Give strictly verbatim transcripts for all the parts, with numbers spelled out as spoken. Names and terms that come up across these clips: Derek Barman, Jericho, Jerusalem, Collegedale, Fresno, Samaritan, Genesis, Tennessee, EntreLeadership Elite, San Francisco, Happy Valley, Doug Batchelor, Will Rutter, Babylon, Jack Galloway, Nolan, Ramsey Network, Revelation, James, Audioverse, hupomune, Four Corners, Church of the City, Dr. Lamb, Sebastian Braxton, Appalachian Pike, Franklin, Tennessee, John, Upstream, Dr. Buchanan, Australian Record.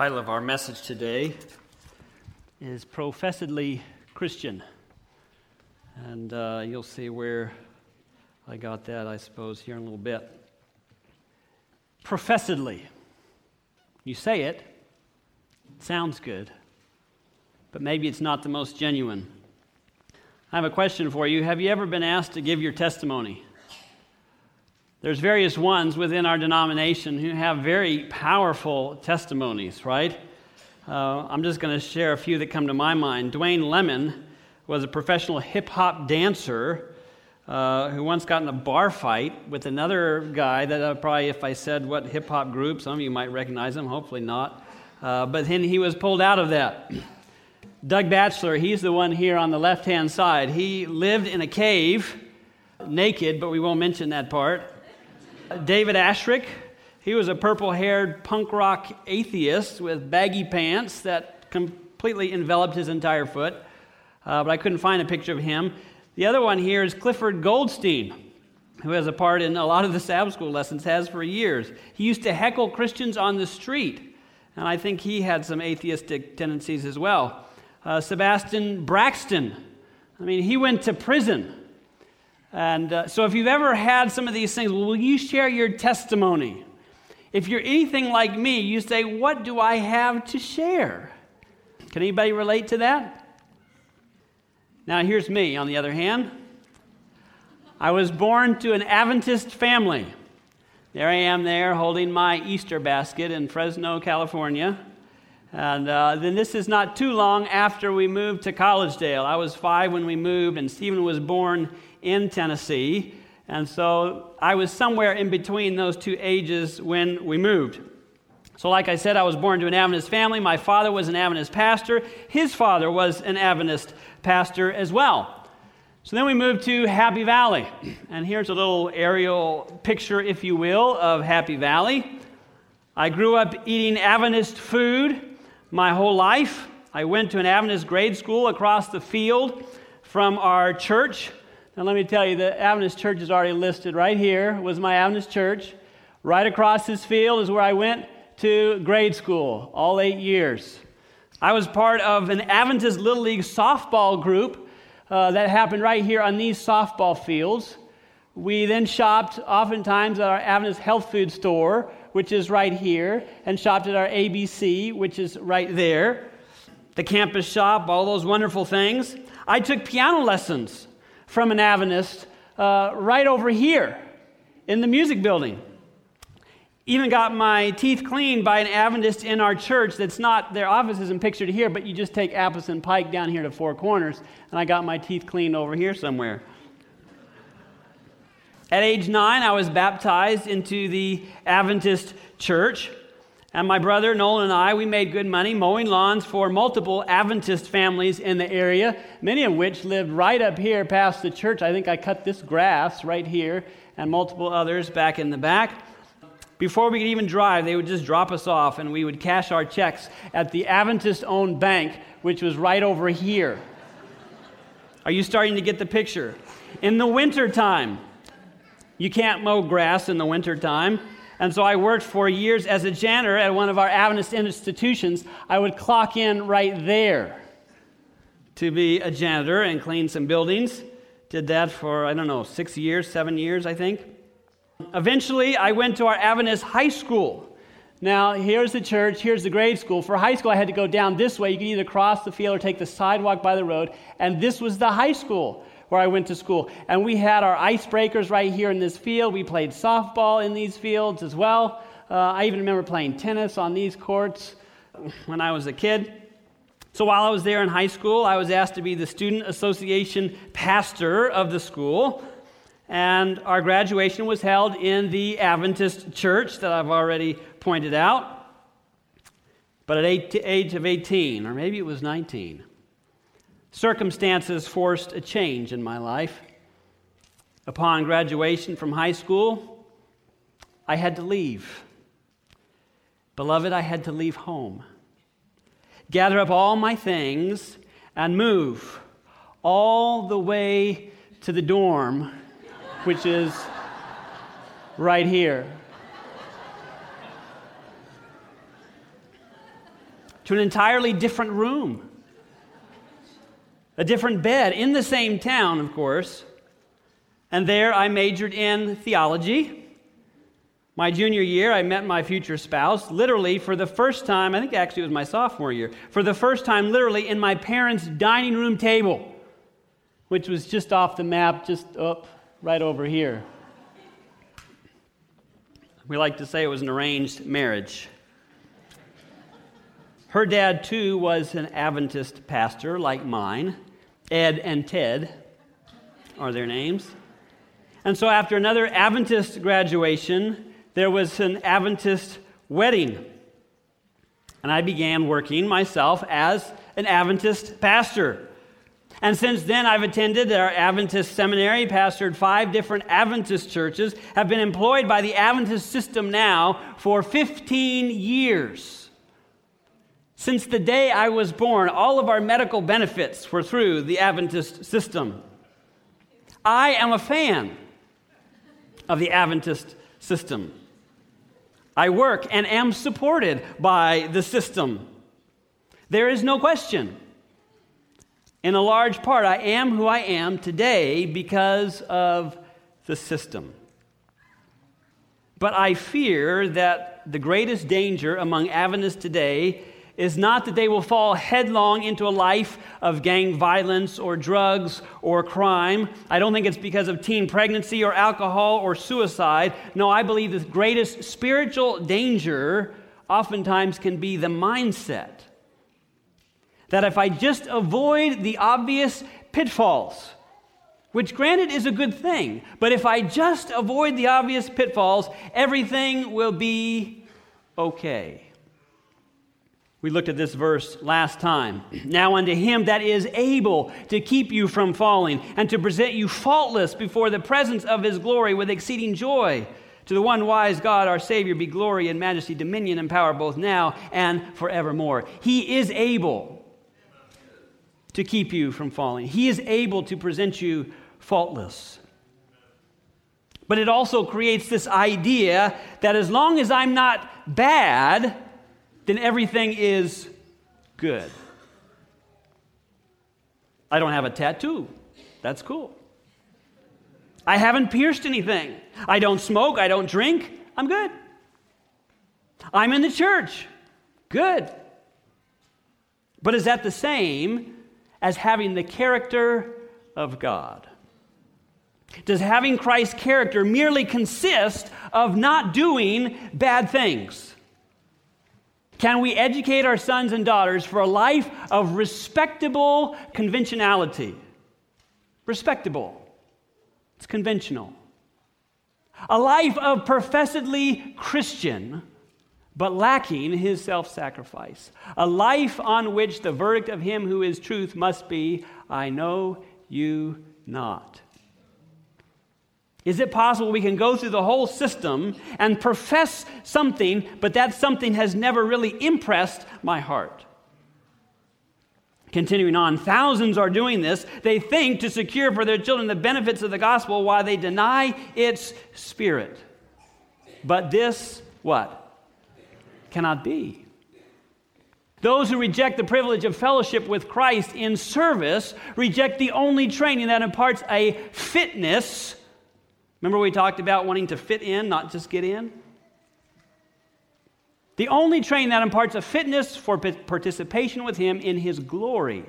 title of our message today is Professedly Christian. And uh, you'll see where I got that, I suppose, here in a little bit. Professedly. You say it, it sounds good, but maybe it's not the most genuine. I have a question for you. Have you ever been asked to give your testimony? There's various ones within our denomination who have very powerful testimonies, right? Uh, I'm just going to share a few that come to my mind. Dwayne Lemon was a professional hip-hop dancer uh, who once got in a bar fight with another guy that uh, probably, if I said what hip-hop group, some of you might recognize him, hopefully not. Uh, but then he was pulled out of that. Doug Batchelor, he's the one here on the left-hand side. He lived in a cave, naked, but we won't mention that part. David Asherick, he was a purple-haired punk rock atheist with baggy pants that completely enveloped his entire foot, uh, but I couldn't find a picture of him. The other one here is Clifford Goldstein, who has a part in a lot of the Sabbath school lessons, has for years. He used to heckle Christians on the street, and I think he had some atheistic tendencies as well. Uh, Sebastian Braxton, I mean, he went to prison. And uh, so if you've ever had some of these things, will you share your testimony? If you're anything like me, you say, what do I have to share? Can anybody relate to that? Now here's me, on the other hand. I was born to an Adventist family. There I am there holding my Easter basket in Fresno, California. And uh, then this is not too long after we moved to Collegedale. I was five when we moved, and Stephen was born in Tennessee, and so I was somewhere in between those two ages when we moved. So like I said, I was born to an Adventist family. My father was an Adventist pastor. His father was an Adventist pastor as well. So then we moved to Happy Valley, and here's a little aerial picture, if you will, of Happy Valley. I grew up eating Adventist food my whole life. I went to an Adventist grade school across the field from our church. And let me tell you, the Adventist church is already listed right here, was my Adventist church. Right across this field is where I went to grade school, all eight years. I was part of an Adventist Little League softball group uh, that happened right here on these softball fields. We then shopped oftentimes at our Adventist health food store, which is right here, and shopped at our A B C, which is right there. The campus shop, all those wonderful things. I took piano lessons from an Adventist uh, right over here in the music building. Even got my teeth cleaned by an Adventist in our church. That's not, their office isn't pictured here, but you just take Appalachian Pike down here to Four Corners, and I got my teeth cleaned over here somewhere. At age nine, I was baptized into the Adventist church, and my brother Nolan and I, we made good money mowing lawns for multiple Adventist families in the area, many of which lived right up here past the church. I think I cut this grass right here, and multiple others back in the back. Before we could even drive, they would just drop us off, and we would cash our checks at the Adventist-owned bank, which was right over here. Are you starting to get the picture? In the wintertime, you can't mow grass in the wintertime. And so I worked for years as a janitor at one of our Adventist institutions. I would clock in right there to be a janitor and clean some buildings. Did that for, I don't know, six years, seven years, I think. Eventually, I went to our Adventist high school. Now, here's the church, here's the grade school. For high school, I had to go down this way. You could either cross the field or take the sidewalk by the road. And this was the high school where I went to school. And we had our icebreakers right here in this field. We played softball in these fields as well. Uh, I even remember playing tennis on these courts when I was a kid. So while I was there in high school, I was asked to be the student association pastor of the school. And our graduation was held in the Adventist church that I've already pointed out. But at the age of eighteen, or maybe it was nineteen, circumstances forced a change in my life. Upon graduation from high school, I had to leave. Beloved, I had to leave home, gather up all my things, and move all the way to the dorm, which is right here. to an entirely different room, a different bed in the same town, of course. And there I majored in theology. My junior year, I met my future spouse, literally for the first time, I think actually it was my sophomore year, for the first time literally in my parents' dining room table, which was just off the map, just up right over here. We like to say it was an arranged marriage. Her dad, too, was an Adventist pastor like mine. Ed and Ted are their names. And so after another Adventist graduation, there was an Adventist wedding. And I began working myself as an Adventist pastor. And since then, I've attended our Adventist seminary, pastored five different Adventist churches, have been employed by the Adventist system now for fifteen years. Since the day I was born, all of our medical benefits were through the Adventist system. I am a fan of the Adventist system. I work and am supported by the system. There is no question. In a large part, I am who I am today because of the system. But I fear that the greatest danger among Adventists today is not that they will fall headlong into a life of gang violence or drugs or crime. I don't think it's because of teen pregnancy or alcohol or suicide. No, I believe the greatest spiritual danger oftentimes can be the mindset that if I just avoid the obvious pitfalls, which granted is a good thing, but if I just avoid the obvious pitfalls, everything will be okay. We looked at this verse last time. Now unto him that is able to keep you from falling and to present you faultless before the presence of his glory with exceeding joy. To the one wise God, our Savior, be glory and majesty, dominion and power both now and forevermore. He is able to keep you from falling. He is able to present you faultless. But it also creates this idea that as long as I'm not bad, then everything is good. I don't have a tattoo. That's cool. I haven't pierced anything. I don't smoke. I don't drink. I'm good. I'm in the church. Good. But is that the same as having the character of God? Does having Christ's character merely consist of not doing bad things? Can we educate our sons and daughters for a life of respectable conventionality? Respectable. It's conventional. A life of professedly Christian, but lacking his self-sacrifice. A life on which the verdict of him who is truth must be, I know you not. Is it possible we can go through the whole system and profess something, but that something has never really impressed my heart? Continuing on, thousands are doing this. They think to secure for their children the benefits of the gospel while they deny its spirit. But this, what? Cannot be. Those who reject the privilege of fellowship with Christ in service reject the only training that imparts a fitness. Remember we talked about wanting to fit in, not just get in? The only training that imparts a fitness for participation with him in his glory.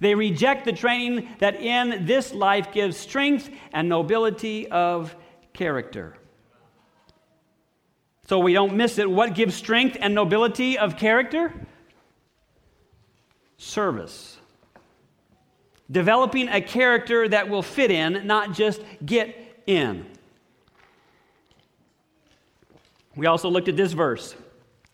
They reject the training that in this life gives strength and nobility of character. So we don't miss it. What gives strength and nobility of character? Service. Developing a character that will fit in, not just get in. We also looked at this verse.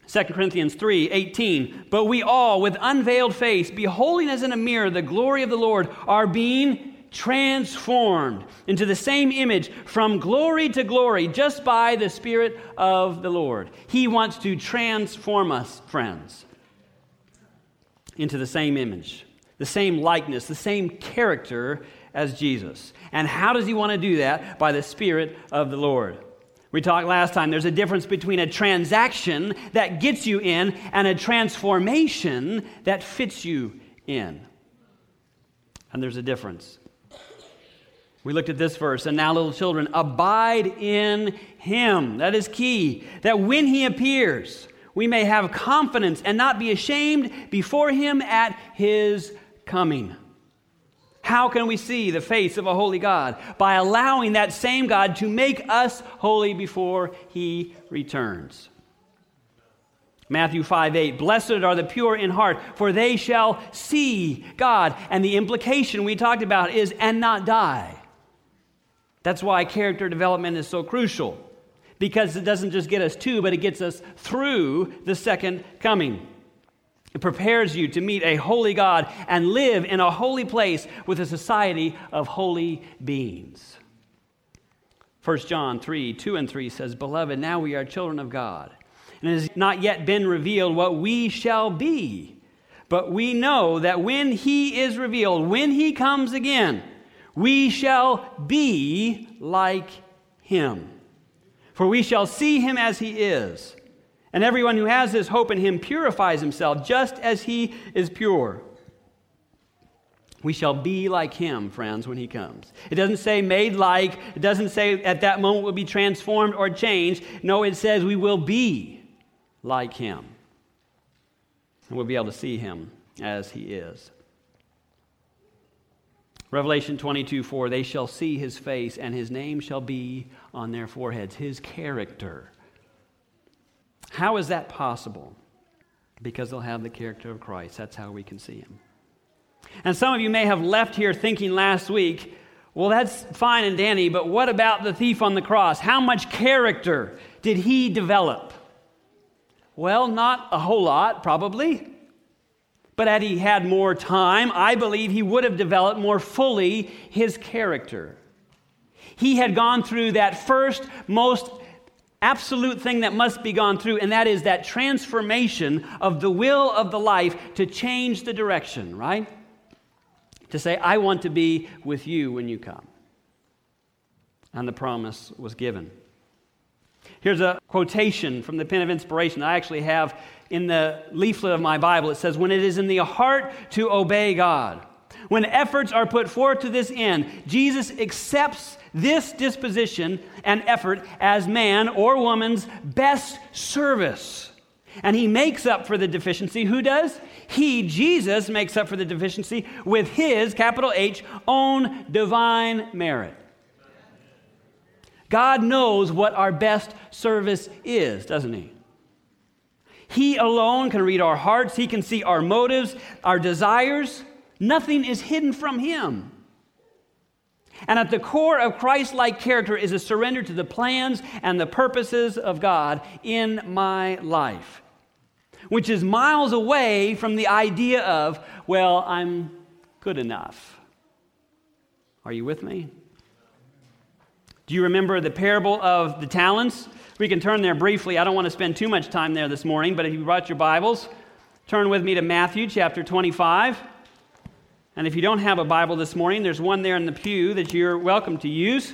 Second Corinthians three eighteen, but we all with unveiled face, beholding as in a mirror the glory of the Lord, are being transformed into the same image from glory to glory just by the Spirit of the Lord. He wants to transform us, friends, into the same image, the same likeness, the same character as Jesus. And how does he want to do that? By the Spirit of the Lord. We talked last time, there's a difference between a transaction that gets you in and a transformation that fits you in. And there's a difference. We looked at this verse, and now little children, abide in him. That is key, that when he appears, we may have confidence and not be ashamed before him at his coming. How can we see the face of a holy God? By allowing that same God to make us holy before he returns. Matthew five eight, blessed are the pure in heart, for they shall see God. And the implication we talked about is, and not die. That's why character development is so crucial, because it doesn't just get us to, but it gets us through the second coming. It prepares you to meet a holy God and live in a holy place with a society of holy beings. First John three, two and three says, beloved, now we are children of God, and it has not yet been revealed what we shall be. But we know that when he is revealed, when he comes again, we shall be like him. For we shall see him as he is. And everyone who has this hope in him purifies himself just as he is pure. We shall be like him, friends, when he comes. It doesn't say made like. It doesn't say at that moment we'll be transformed or changed. No, it says we will be like him. And we'll be able to see him as he is. Revelation twenty-two four, they shall see his face and his name shall be on their foreheads. His character. How is that possible? Because they'll have the character of Christ. That's how we can see him. And some of you may have left here thinking last week, well, that's fine and dandy, but what about the thief on the cross? How much character did he develop? Well, not a whole lot, probably. But had he had more time, I believe he would have developed more fully his character. He had gone through that first, most absolute thing that must be gone through, and that is that transformation of the will of the life to change the direction, right? To say, I want to be with you when you come. And the promise was given. Here's a quotation from the pen of inspiration I actually have in the leaflet of my Bible. It says, when it is in the heart to obey God, when efforts are put forth to this end, Jesus accepts this disposition and effort as man or woman's best service. And he makes up for the deficiency. Who does? He, Jesus, makes up for the deficiency with his, capital H, own divine merit. God knows what our best service is, doesn't he? He alone can read our hearts. He can see our motives, our desires. Nothing is hidden from him. And at the core of Christ-like character is a surrender to the plans and the purposes of God in my life, which is miles away from the idea of, well, I'm good enough. Are you with me? Do you remember the parable of the talents? We can turn there briefly. I don't want to spend too much time there this morning, but if you brought your Bibles, turn with me to Matthew chapter twenty-five. And if you don't have a Bible this morning, there's one there in the pew that you're welcome to use.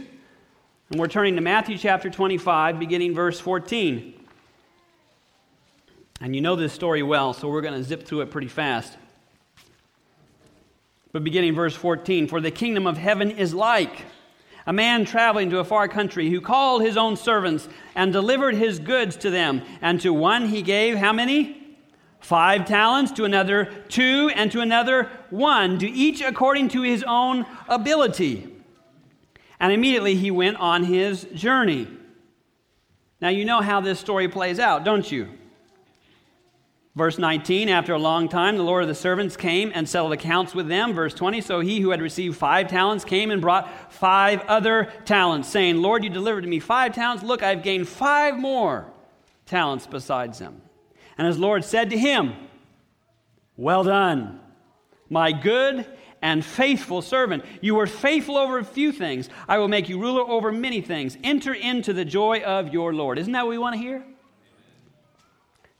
And we're turning to Matthew chapter twenty-five, beginning verse fourteen. And you know this story well, so we're going to zip through it pretty fast. But beginning verse fourteen, for the kingdom of heaven is like a man traveling to a far country who called his own servants and delivered his goods to them. And to one he gave how many? Five talents, to another two, and to another one, to each according to his own ability. And immediately he went on his journey. Now you know how this story plays out, don't you? Verse nineteen, after a long time, the Lord of the servants came and settled accounts with them. Verse twenty, so he who had received five talents came and brought five other talents, saying, Lord, you delivered to me five talents. Look, I've gained five more talents besides them. And his Lord said to him, well done, my good and faithful servant. You were faithful over a few things. I will make you ruler over many things. Enter into the joy of your Lord. Isn't that what we want to hear? Amen.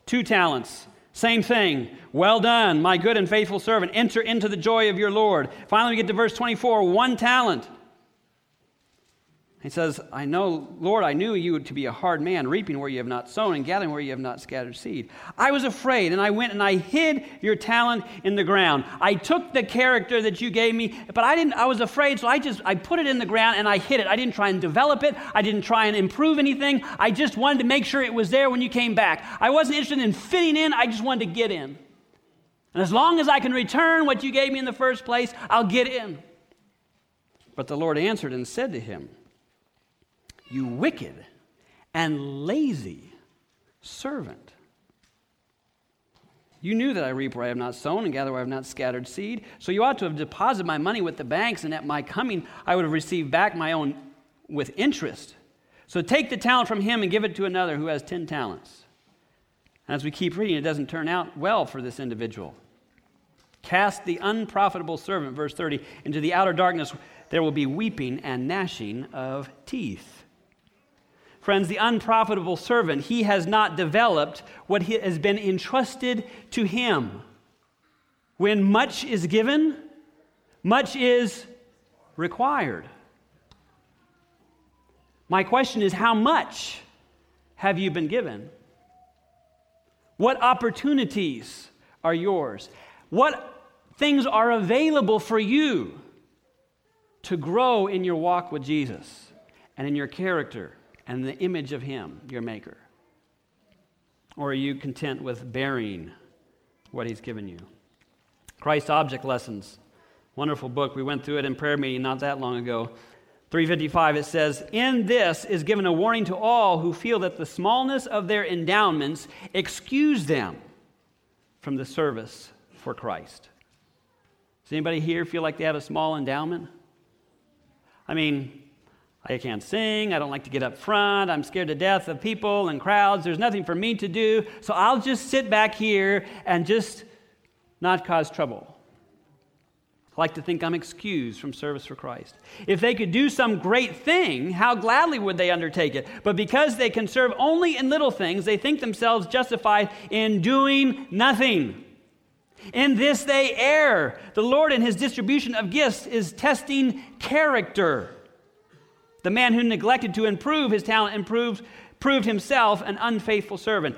Two talents, same thing. Well done, my good and faithful servant. Enter into the joy of your Lord. Finally, we get to verse twenty-four, one talent. He says, I know, Lord, I knew you to be a hard man, reaping where you have not sown and gathering where you have not scattered seed. I was afraid, and I went and I hid your talent in the ground. I took the character that you gave me, but I didn't. I was afraid, so I just I put it in the ground and I hid it. I didn't try and develop it. I didn't try and improve anything. I just wanted to make sure it was there when you came back. I wasn't interested in fitting in. I just wanted to get in. And as long as I can return what you gave me in the first place, I'll get in. But the Lord answered and said to him, you wicked and lazy servant. You knew that I reap where I have not sown and gather where I have not scattered seed. So you ought to have deposited my money with the banks, and at my coming I would have received back my own with interest. So take the talent from him and give it to another who has ten talents. And as we keep reading, it doesn't turn out well for this individual. Cast the unprofitable servant, verse thirty, into the outer darkness. There will be weeping and gnashing of teeth. Friends, the unprofitable servant, he has not developed what has been entrusted to him. When much is given, much is required. My question is, how much have you been given? What opportunities are yours? What things are available for you to grow in your walk with Jesus and in your character and the image of him, your maker? Or are you content with bearing what he's given you? Christ Object Lessons, wonderful book. We went through it in prayer meeting not that long ago. three fifty-five, it says, in this is given a warning to all who feel that the smallness of their endowments excuse them from the service for Christ. Does anybody here feel like they have a small endowment? I mean, I can't sing, I don't like to get up front, I'm scared to death of people and crowds, there's nothing for me to do, so I'll just sit back here and just not cause trouble. I like to think I'm excused from service for Christ. If they could do some great thing, how gladly would they undertake it? But because they can serve only in little things, they think themselves justified in doing nothing. In this they err. The Lord in his distribution of gifts is testing character. The man who neglected to improve his talent improved, proved himself an unfaithful servant.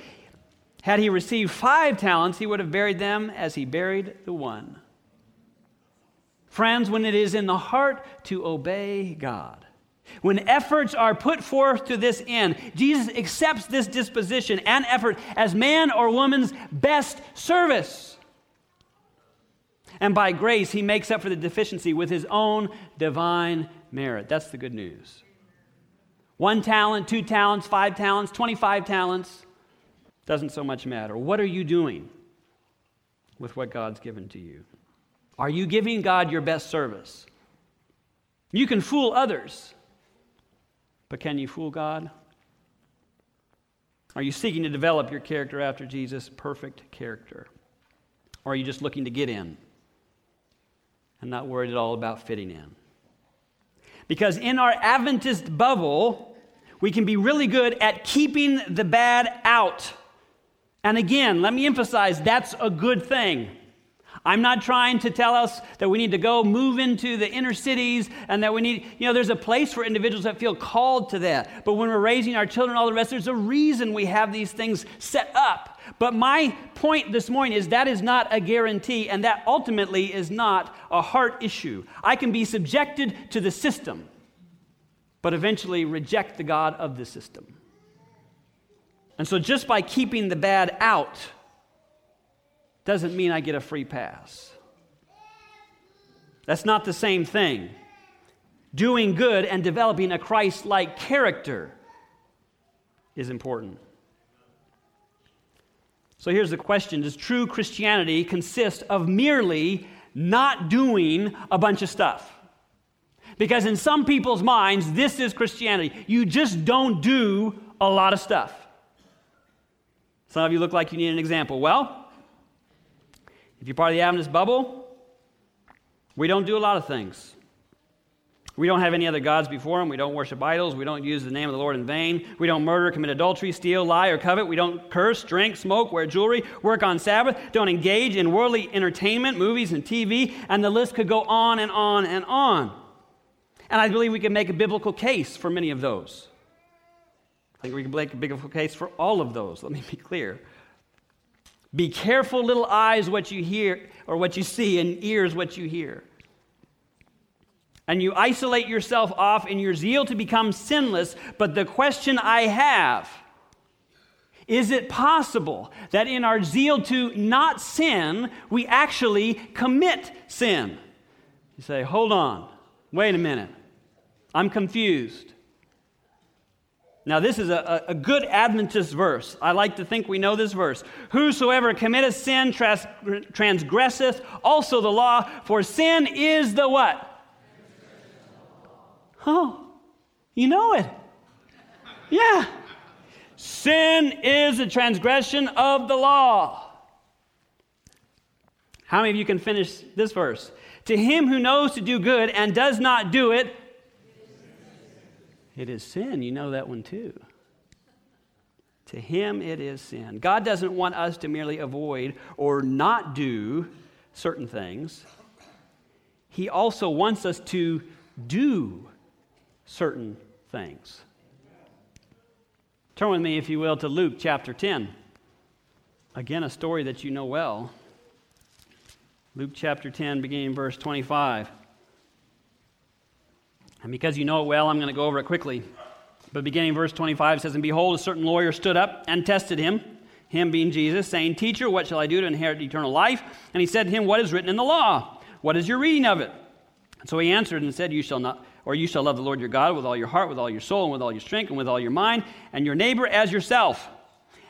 Had he received five talents, he would have buried them as he buried the one. Friends, when it is in the heart to obey God, when efforts are put forth to this end, Jesus accepts this disposition and effort as man or woman's best service. And by grace, he makes up for the deficiency with his own divine merit. That's the good news. One talent, two talents, five talents, twenty-five talents. Doesn't so much matter. What are you doing with what God's given to you? Are you giving God your best service? You can fool others, but can you fool God? Are you seeking to develop your character after Jesus' perfect character? Or are you just looking to get in and not worried at all about fitting in? Because in our Adventist bubble, we can be really good at keeping the bad out. And again, let me emphasize, that's a good thing. I'm not trying to tell us that we need to go move into the inner cities and that we need, you know, there's a place for individuals that feel called to that. But when we're raising our children and all the rest, there's a reason we have these things set up. But my point this morning is that is not a guarantee, and that ultimately is not a heart issue. I can be subjected to the system, but eventually reject the God of the system. And so just by keeping the bad out doesn't mean I get a free pass. That's not the same thing. Doing good and developing a Christ-like character is important. So here's the question. Does true Christianity consist of merely not doing a bunch of stuff? Because in some people's minds, this is Christianity. You just don't do a lot of stuff. Some of you look like you need an example. Well, if you're part of the Adventist bubble, we don't do a lot of things. We don't have any other gods before him. We don't worship idols. We don't use the name of the Lord in vain. We don't murder, commit adultery, steal, lie, or covet. We don't curse, drink, smoke, wear jewelry, work on Sabbath, don't engage in worldly entertainment, movies and T V, and the list could go on and on and on. And I believe we can make a biblical case for many of those. I think we can make a biblical case for all of those. Let me be clear. Be careful, little eyes, what you hear or what you see, and ears, what you hear. And you isolate yourself off in your zeal to become sinless. But the question I have, is it possible that in our zeal to not sin, we actually commit sin? You say, hold on, wait a minute, I'm confused. Now, this is a, a good Adventist verse. I like to think we know this verse. Whosoever committeth sin trans- transgresseth also the law, for sin is the what? Oh, you know it. Yeah. Sin is a transgression of the law. How many of you can finish this verse? To him who knows to do good and does not do it, it is sin. You know that one too. To him it is sin. God doesn't want us to merely avoid or not do certain things. He also wants us to do certain things. Turn with me, if you will, to Luke chapter ten. Again, a story that you know well. Luke chapter ten, beginning verse twenty-five. And because you know it well, I'm going to go over it quickly. But beginning verse twenty-five says, And behold, a certain lawyer stood up and tested him, him being Jesus, saying, Teacher, what shall I do to inherit eternal life? And he said to him, What is written in the law? What is your reading of it? And so he answered and said, You shall not, or you shall love the Lord your God with all your heart, with all your soul, and with all your strength, and with all your mind, and your neighbor as yourself.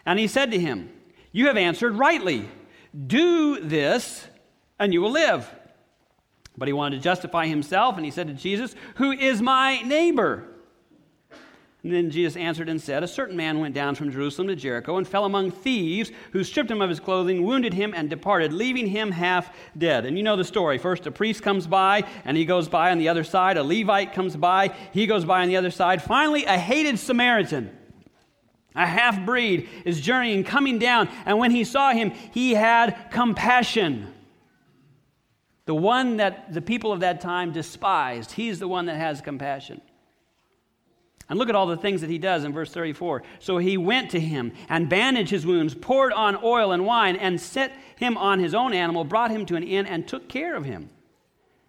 And he said to him, You have answered rightly. Do this, and you will live. But he wanted to justify himself, and he said to Jesus, Who is my neighbor? And then Jesus answered and said, A certain man went down from Jerusalem to Jericho and fell among thieves, who stripped him of his clothing, wounded him, and departed, leaving him half dead. And you know the story. First, a priest comes by, and he goes by on the other side. A Levite comes by, he goes by on the other side. Finally, a hated Samaritan, a half-breed, is journeying, coming down, and when he saw him, he had compassion. The one that the people of that time despised, he's the one that has compassion. And look at all the things that he does in verse thirty-four. So he went to him and bandaged his wounds, poured on oil and wine, and set him on his own animal, brought him to an inn, and took care of him.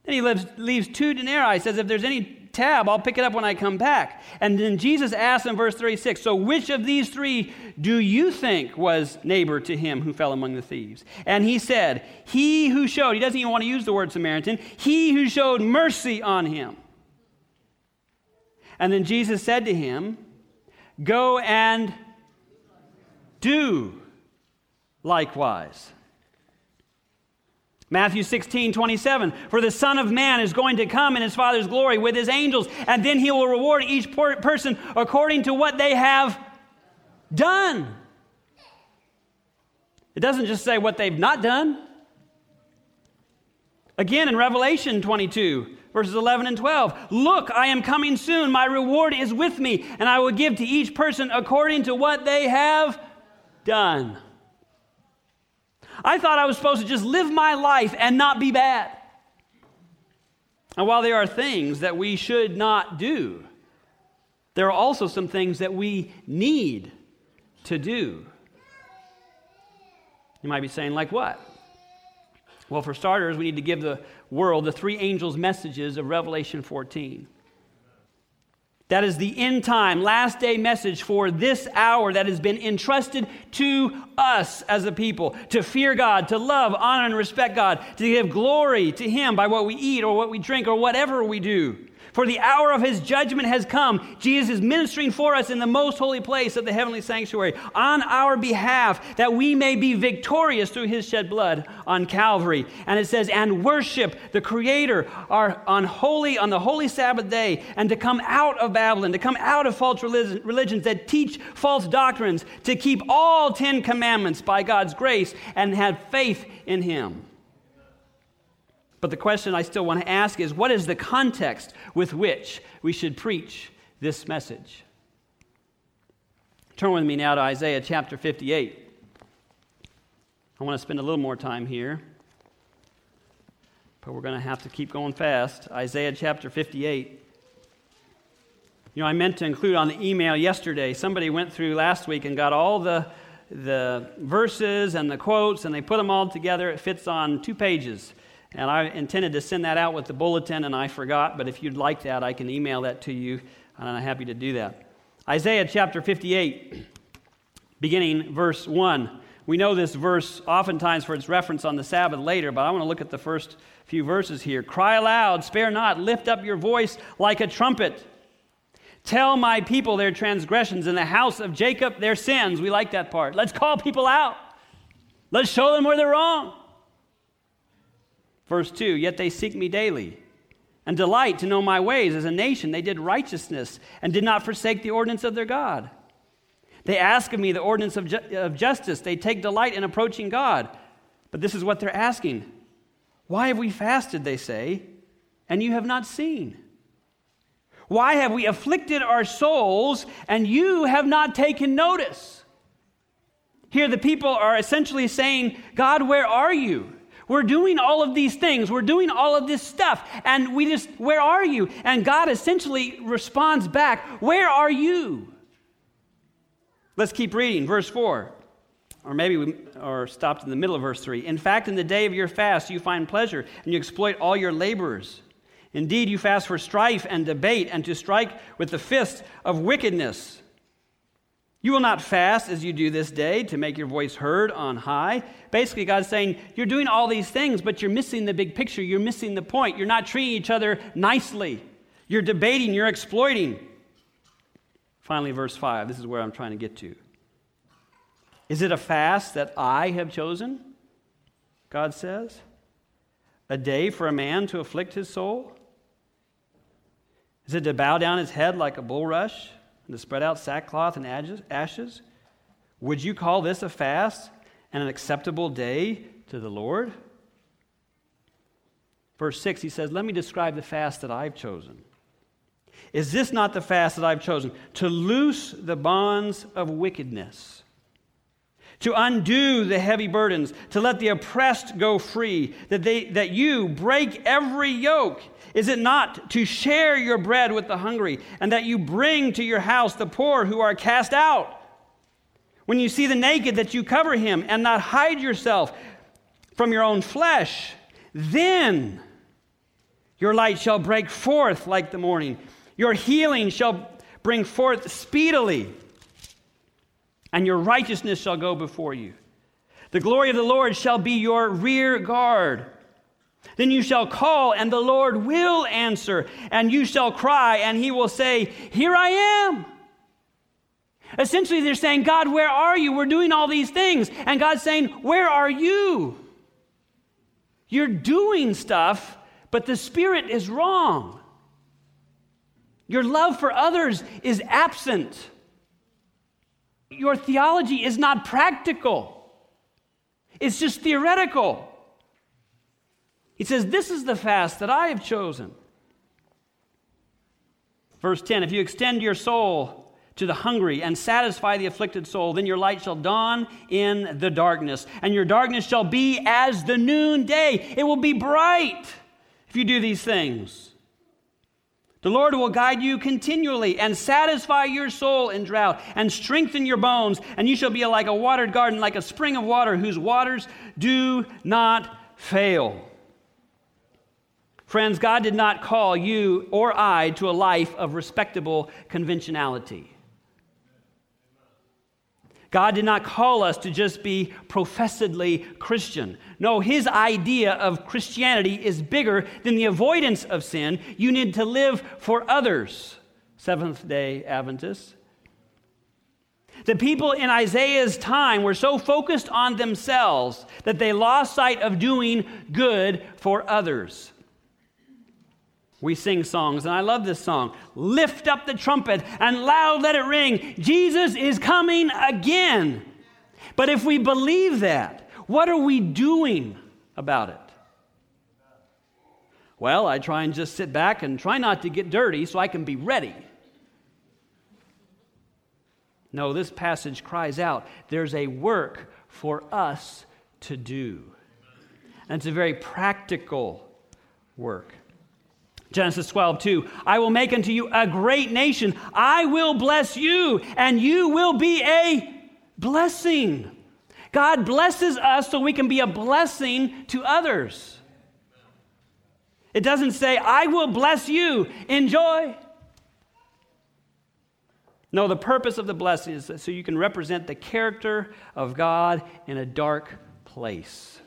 Then he leaves, leaves two denarii, says, If there's any tab, I'll pick it up when I come back. And then Jesus asked in verse thirty-six, So which of these three do you think was neighbor to him who fell among the thieves? And he said, He who showed, he doesn't even want to use the word Samaritan, he who showed mercy on him. And then Jesus said to him, Go and do likewise. Matthew sixteen, twenty-seven, For the Son of Man is going to come in his Father's glory with his angels, and then he will reward each person according to what they have done. It doesn't just say what they've not done. Again, in Revelation twenty-two, verses eleven and twelve, Look, I am coming soon. My reward is with me, and I will give to each person according to what they have done. I thought I was supposed to just live my life and not be bad. And while there are things that we should not do, there are also some things that we need to do. You might be saying, like what? Well, for starters, we need to give the world the three angels' messages of Revelation fourteen. That is the end time, last day message for this hour that has been entrusted to us as a people, to fear God, to love, honor, and respect God, to give glory to Him by what we eat or what we drink or whatever we do. For the hour of His judgment has come. Jesus is ministering for us in the most holy place of the heavenly sanctuary on our behalf, that we may be victorious through His shed blood on Calvary. And it says, and worship the Creator our, on holy on the holy Sabbath day, and to come out of Babylon, to come out of false religion, religions that teach false doctrines, to keep all Ten Commandments by God's grace and have faith in Him. But the question I still want to ask is, what is the context with which we should preach this message? Turn with me now to Isaiah chapter fifty-eight. I want to spend a little more time here, but we're going to have to keep going fast. Isaiah chapter fifty-eight. You know, I meant to include on the email yesterday, somebody went through last week and got all the the verses and the quotes, and they put them all together. It fits on two pages. And I intended to send that out with the bulletin, and I forgot. But if you'd like that, I can email that to you, and I'm happy to do that. Isaiah chapter fifty-eight, beginning verse one. We know this verse oftentimes for its reference on the Sabbath later, but I want to look at the first few verses here. Cry aloud, spare not, lift up your voice like a trumpet. Tell my people their transgressions and the house of Jacob their sins. We like that part. Let's call people out. Let's show them where they're wrong. Verse two, yet they seek me daily and delight to know my ways. As a nation, they did righteousness and did not forsake the ordinance of their God. They ask of me the ordinance of, ju- of justice. They take delight in approaching God. But this is what they're asking. Why have we fasted, they say, and you have not seen? Why have we afflicted our souls, and you have not taken notice? Here the people are essentially saying, God, where are you? We're doing all of these things. We're doing all of this stuff, and we just, where are you? And God essentially responds back, where are you? Let's keep reading, verse four. Or maybe we are stopped in the middle of verse three. In fact, in the day of your fast, you find pleasure, and you exploit all your laborers. Indeed, you fast for strife and debate and to strike with the fist of wickedness. You will not fast as you do this day to make your voice heard on high. Basically, God's saying, you're doing all these things, but you're missing the big picture. You're missing the point. You're not treating each other nicely. You're debating. You're exploiting. Finally, verse five. This is where I'm trying to get to. Is it a fast that I have chosen? God says. A day for a man to afflict his soul? Is it to bow down his head like a bulrush and to spread out sackcloth and ashes? Would you call this a fast and an acceptable day to the Lord? Verse six, he says, let me describe the fast that I've chosen. Is this not the fast that I've chosen? To loose the bonds of wickedness, to undo the heavy burdens, to let the oppressed go free, that they that you break every yoke. Is it not to share your bread with the hungry, and that you bring to your house the poor who are cast out? When you see the naked, that you cover him, and not hide yourself from your own flesh, then your light shall break forth like the morning. Your healing shall bring forth speedily, and your righteousness shall go before you. The glory of the Lord shall be your rear guard. Then you shall call, and the Lord will answer, and you shall cry, and he will say, here I am. Essentially, they're saying, God, where are you? We're doing all these things. And God's saying, where are you? You're doing stuff, but the spirit is wrong. Your love for others is absent. Your theology is not practical. It's just theoretical. He says, this is the fast that I have chosen. Verse ten, if you extend your soul to the hungry and satisfy the afflicted soul, then your light shall dawn in the darkness, and your darkness shall be as the noonday. It will be bright if you do these things. The Lord will guide you continually and satisfy your soul in drought and strengthen your bones, and you shall be like a watered garden, like a spring of water whose waters do not fail. Friends, God did not call you or I to a life of respectable conventionality. God did not call us to just be professedly Christian. No, his idea of Christianity is bigger than the avoidance of sin. You need to live for others, Seventh-day Adventists. The people in Isaiah's time were so focused on themselves that they lost sight of doing good for others. We sing songs, and I love this song. Lift up the trumpet and loud let it ring. Jesus is coming again. But if we believe that, what are we doing about it? Well, I try and just sit back and try not to get dirty so I can be ready. No, this passage cries out, there's a work for us to do. And it's a very practical work. Genesis twelve two, I will make unto you a great nation. I will bless you, and you will be a blessing. God blesses us so we can be a blessing to others. It doesn't say, I will bless you. Enjoy. No, the purpose of the blessing is so you can represent the character of God in a dark place.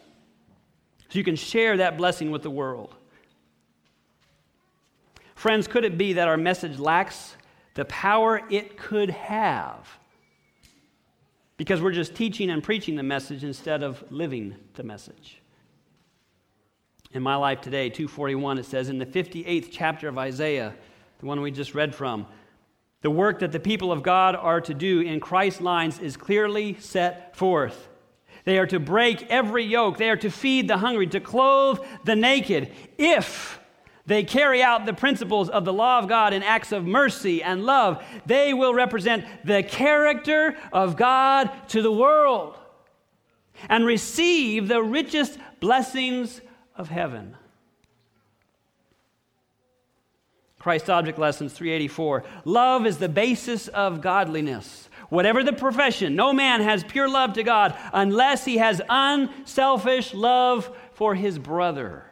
So you can share that blessing with the world. Friends, could it be that our message lacks the power it could have because we're just teaching and preaching the message instead of living the message? In my life today, two forty-one, it says, in the fifty-eighth chapter of Isaiah, the one we just read from, the work that the people of God are to do in Christ's lines is clearly set forth. They are to break every yoke. They are to feed the hungry, to clothe the naked, if they carry out the principles of the law of God in acts of mercy and love. They will represent the character of God to the world and receive the richest blessings of heaven. Christ Object Lessons three eighty-four. Love is the basis of godliness. Whatever the profession, no man has pure love to God unless he has unselfish love for his brother.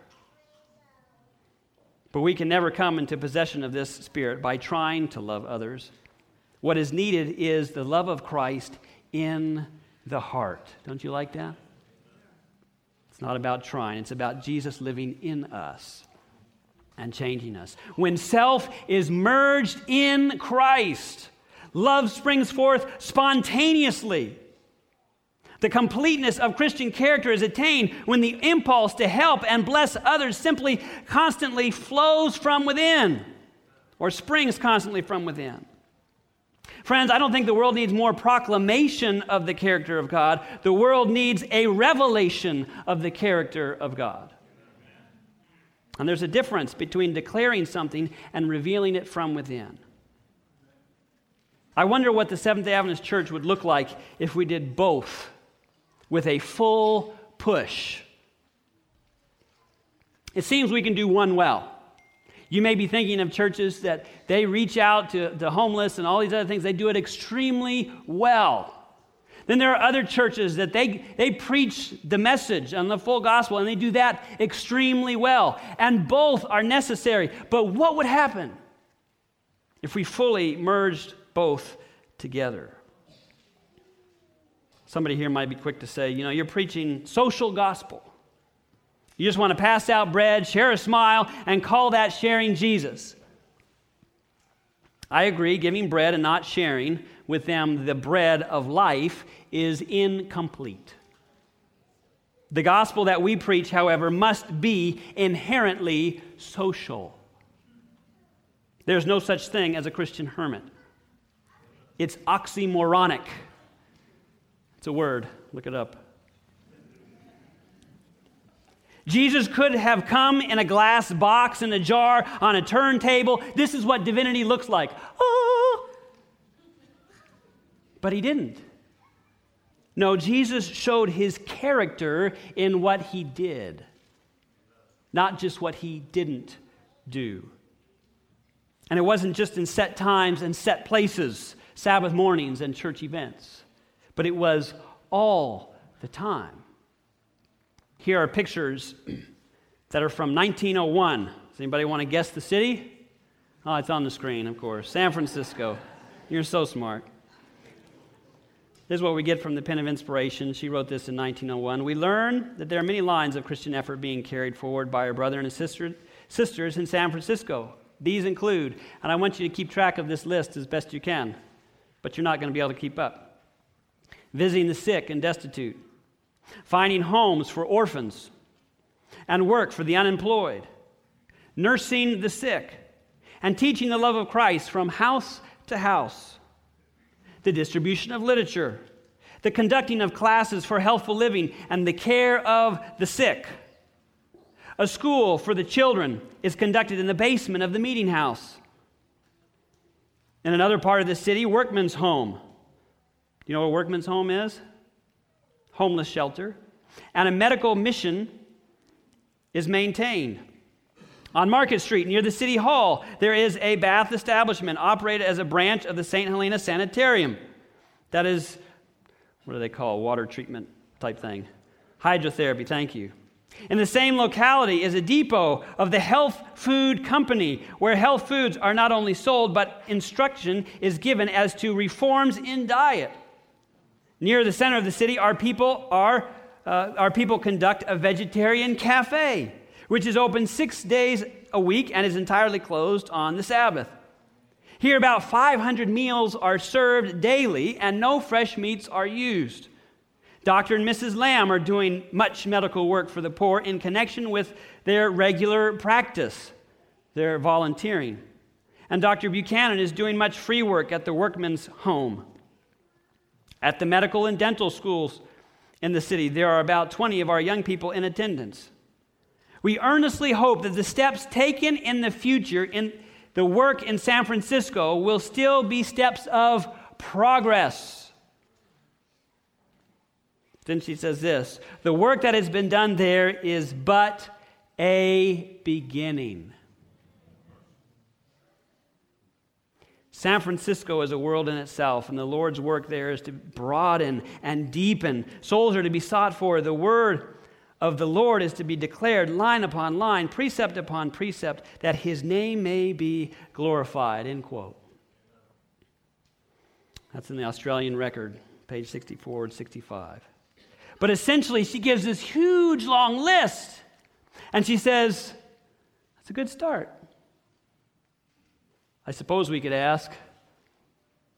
But we can never come into possession of this spirit by trying to love others. What is needed is the love of Christ in the heart. Don't you like that? It's not about trying. It's about Jesus living in us and changing us. When self is merged in Christ, love springs forth spontaneously. The completeness of Christian character is attained when the impulse to help and bless others simply constantly flows from within, or springs constantly from within. Friends, I don't think the world needs more proclamation of the character of God. The world needs a revelation of the character of God. And there's a difference between declaring something and revealing it from within. I wonder what the Seventh-day Adventist Church would look like if we did both with a full push. It seems we can do one well. You may be thinking of churches that they reach out to the homeless and all these other things. They do it extremely well. Then there are other churches that they, they preach the message and the full gospel, and they do that extremely well. And both are necessary. But what would happen if we fully merged both together? Somebody here might be quick to say, you know, you're preaching social gospel. You just want to pass out bread, share a smile, and call that sharing Jesus. I agree, giving bread and not sharing with them the bread of life is incomplete. The gospel that we preach, however, must be inherently social. There's no such thing as a Christian hermit. It's oxymoronic. It's a word. Look it up. Jesus could have come in a glass box, in a jar, on a turntable. This is what divinity looks like. Oh! But he didn't. No, Jesus showed his character in what he did, not just what he didn't do. And it wasn't just in set times and set places, Sabbath mornings and church events, but it was all the time. Here are pictures that are from nineteen oh one. Does anybody want to guess the city? Oh, it's on the screen, of course. San Francisco. You're so smart. This is what we get from the Pen of Inspiration. She wrote this in nineteen oh one. We learn that there are many lines of Christian effort being carried forward by our brother and his sister, sisters in San Francisco. These include, and I want you to keep track of this list as best you can, but you're not going to be able to keep up. Visiting the sick and destitute, finding homes for orphans and work for the unemployed, nursing the sick, and teaching the love of Christ from house to house, the distribution of literature, the conducting of classes for healthful living and the care of the sick. A school for the children is conducted in the basement of the meeting house. In another part of the city, workman's home. You know what a workman's home is? Homeless shelter. And a medical mission is maintained. On Market Street, near the City Hall, there is a bath establishment operated as a branch of the Saint Helena Sanitarium. That is, what do they call, water treatment type thing? Hydrotherapy, thank you. In the same locality is a depot of the Health Food Company, where health foods are not only sold, but instruction is given as to reforms in diet. Near the center of the city, our people are uh, our people conduct a vegetarian cafe, which is open six days a week and is entirely closed on the Sabbath. Here, about five hundred meals are served daily, and no fresh meats are used. Doctor and Missus Lamb are doing much medical work for the poor in connection with their regular practice. They're volunteering. And Doctor Buchanan is doing much free work at the workman's home. At the medical and dental schools in the city, there are about twenty of our young people in attendance. We earnestly hope that the steps taken in the future in the work in San Francisco will still be steps of progress. Then she says this, the work that has been done there is but a beginning. San Francisco is a world in itself, and the Lord's work there is to broaden and deepen. Souls are to be sought for. The word of the Lord is to be declared line upon line, precept upon precept, that his name may be glorified, end quote. That's in the Australian Record, page sixty-four and sixty-five. But essentially, she gives this huge, long list, and she says, that's a good start. I suppose we could ask,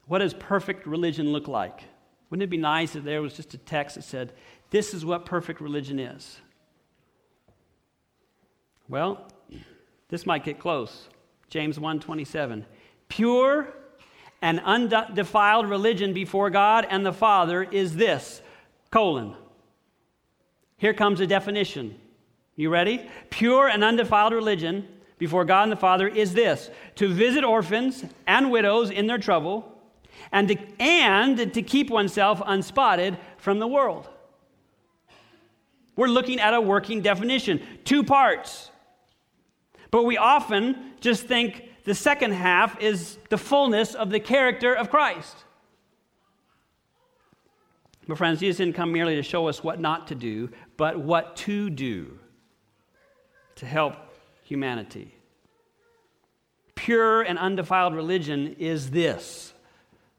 what does perfect religion look like? Wouldn't it be nice if there was just a text that said, this is what perfect religion is? Well, this might get close. James one twenty-seven, pure and undefiled religion before God and the Father is this, colon, here comes a definition. You ready? Pure and undefiled religion before God and the Father is this, to visit orphans and widows in their trouble and to, and to keep oneself unspotted from the world. We're looking at a working definition, two parts. But we often just think the second half is the fullness of the character of Christ. But friends, Jesus didn't come merely to show us what not to do, but what to do to help humanity. Pure and undefiled religion is this,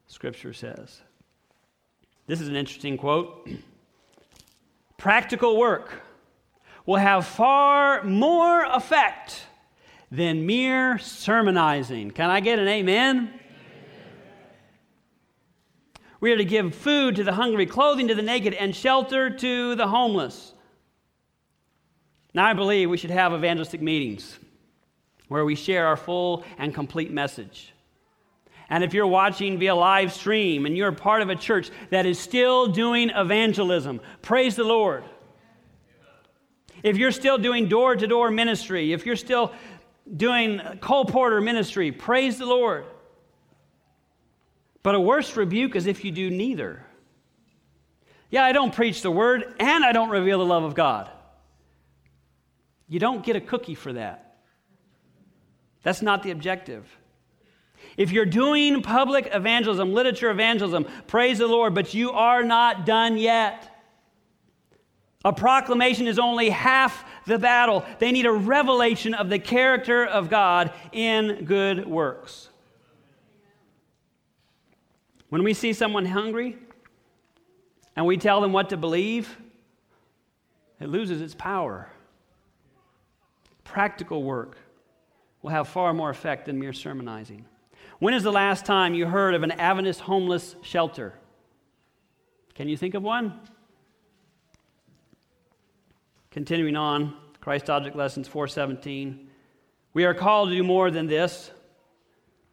Scripture says. This is an interesting quote. Practical work will have far more effect than mere sermonizing. Can I get an amen? Amen? We are to give food to the hungry, clothing to the naked, and shelter to the homeless. Now I believe we should have evangelistic meetings where we share our full and complete message. And if you're watching via live stream and you're part of a church that is still doing evangelism, praise the Lord. If you're still doing door-to-door ministry, if you're still doing Cole Porter ministry, praise the Lord. But a worse rebuke is if you do neither. Yeah, I don't preach the word and I don't reveal the love of God. You don't get a cookie for that. That's not the objective. If you're doing public evangelism, literature evangelism, praise the Lord, but you are not done yet. A proclamation is only half the battle. They need a revelation of the character of God in good works. When we see someone hungry and we tell them what to believe, it loses its power. Practical work will have far more effect than mere sermonizing. When is the last time you heard of an Adventist homeless shelter? Can you think of one? Continuing on, Christ Object Lessons four seventeen. We are called to do more than this.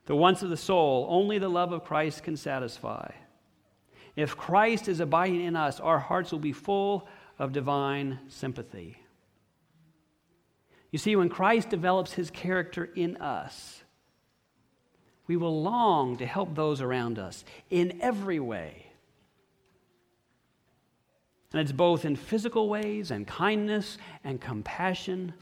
The wants of the soul, only the love of Christ can satisfy. If Christ is abiding in us, our hearts will be full of divine sympathy. You see, when Christ develops his character in us, we will long to help those around us in every way. And it's both in physical ways and kindness and compassion.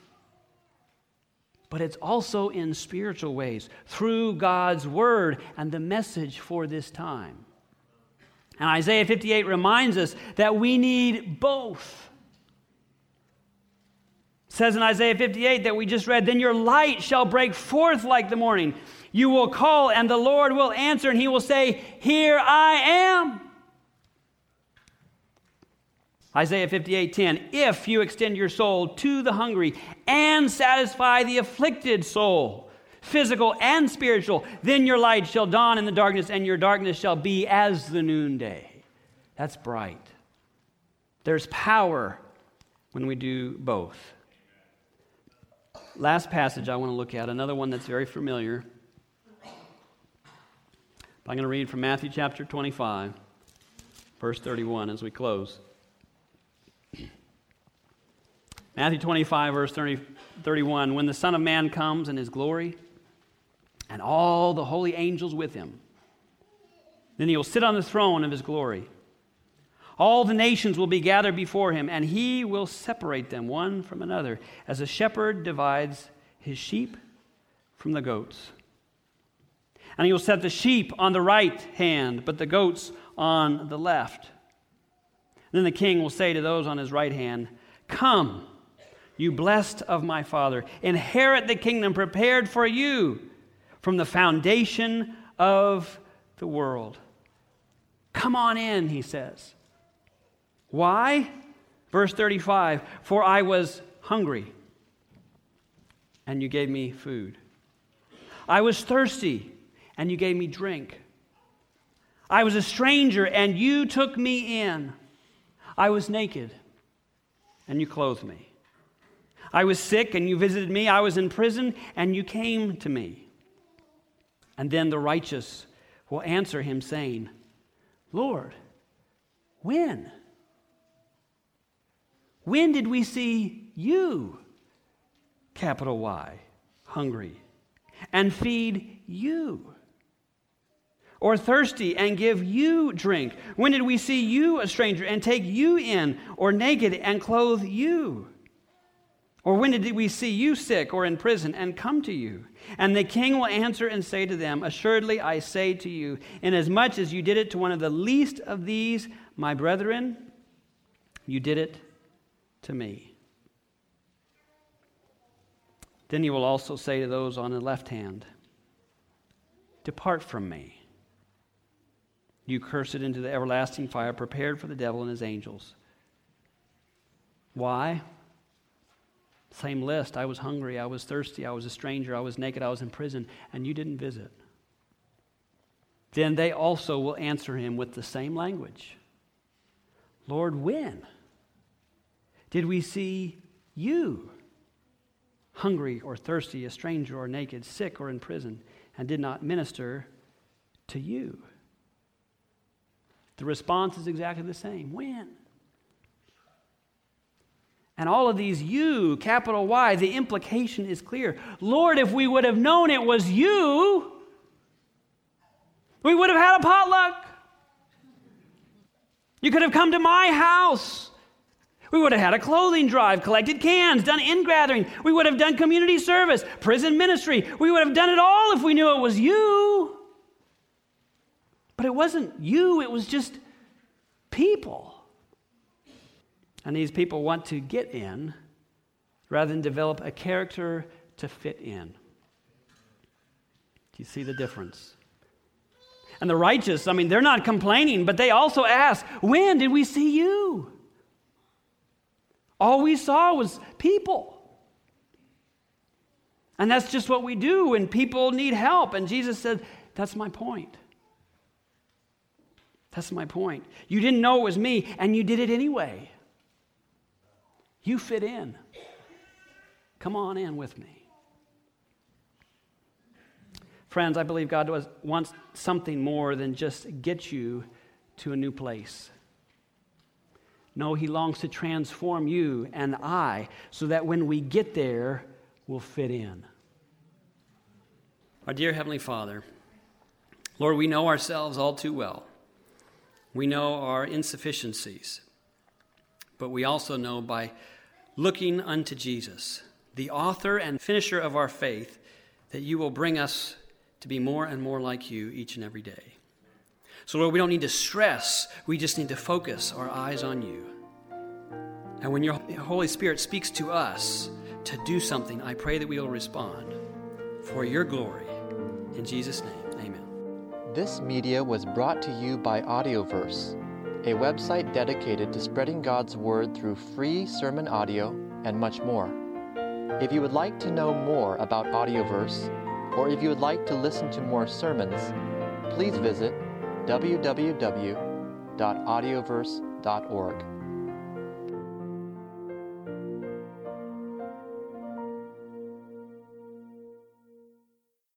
but it's also in spiritual ways through God's word and the message for this time. And Isaiah fifty-eight reminds us that we need both. It says in Isaiah fifty-eight that we just read, "Then your light shall break forth like the morning. You will call, and the Lord will answer, and he will say, 'Here I am.'" Isaiah fifty-eight ten, "If you extend your soul to the hungry and satisfy the afflicted soul, physical and spiritual, then your light shall dawn in the darkness, and your darkness shall be as the noonday." That's bright. There's power when we do both. Last passage I want to look at, another one that's very familiar. I'm going to read from Matthew chapter twenty-five, verse thirty-one, as we close. Matthew twenty-five, verse thirty, thirty-one, "When the Son of Man comes in his glory, and all the holy angels with him, then he will sit on the throne of his glory. All the nations will be gathered before him, and he will separate them one from another, as a shepherd divides his sheep from the goats. And he will set the sheep on the right hand, but the goats on the left. Then the king will say to those on his right hand, 'Come, you blessed of my Father, inherit the kingdom prepared for you from the foundation of the world.' 'Come on in,' he says. Why?" Verse thirty-five, "For I was hungry, and you gave me food. I was thirsty, and you gave me drink. I was a stranger, and you took me in. I was naked, and you clothed me. I was sick, and you visited me. I was in prison, and you came to me." And then the righteous will answer him, saying, "Lord, when? When did we see you, capital Y, hungry, and feed you? Or thirsty and give you drink? When did we see you, a stranger, and take you in? Or naked and clothe you? Or when did we see you sick or in prison and come to you?" And the king will answer and say to them, "Assuredly I say to you, inasmuch as you did it to one of the least of these, my brethren, you did it to me." Then he will also say to those on the left hand, "Depart from me, you cursed, into the everlasting fire prepared for the devil and his angels." Why? Same list. I was hungry, I was thirsty, I was a stranger, I was naked, I was in prison, and you didn't visit. Then they also will answer him with the same language. "Lord, when did we see you, hungry or thirsty, a stranger or naked, sick or in prison, and did not minister to you?" The response is exactly the same. When? And all of these "you," capital Y, the implication is clear. Lord, if we would have known it was you, we would have had a potluck. You could have come to my house. We would have had a clothing drive, collected cans, done ingathering. We would have done community service, prison ministry. We would have done it all if we knew it was you. But it wasn't you, it was just people. And these people want to get in rather than develop a character to fit in. Do you see the difference? And the righteous, I mean, they're not complaining, but they also ask, "When did we see you?" All we saw was people. And that's just what we do when people need help. And Jesus said, that's my point. That's my point. You didn't know it was me, and you did it anyway. You fit in. Come on in with me. Friends, I believe God wants something more than just get you to a new place. No, he longs to transform you and I so that when we get there, we'll fit in. Our dear Heavenly Father, Lord, we know ourselves all too well. We know our insufficiencies, but we also know by looking unto Jesus the author and finisher of our faith, that you will bring us to be more and more like you each and every day. So, Lord, we don't need to stress. We just need to focus our eyes on you. And when your Holy Spirit speaks to us to do something, I pray that we will respond for your glory. In Jesus' name, amen. This media was brought to you by Audioverse, a website dedicated to spreading God's Word through free sermon audio and much more. If you would like to know more about Audioverse, or if you would like to listen to more sermons, please visit w w w dot audioverse dot org.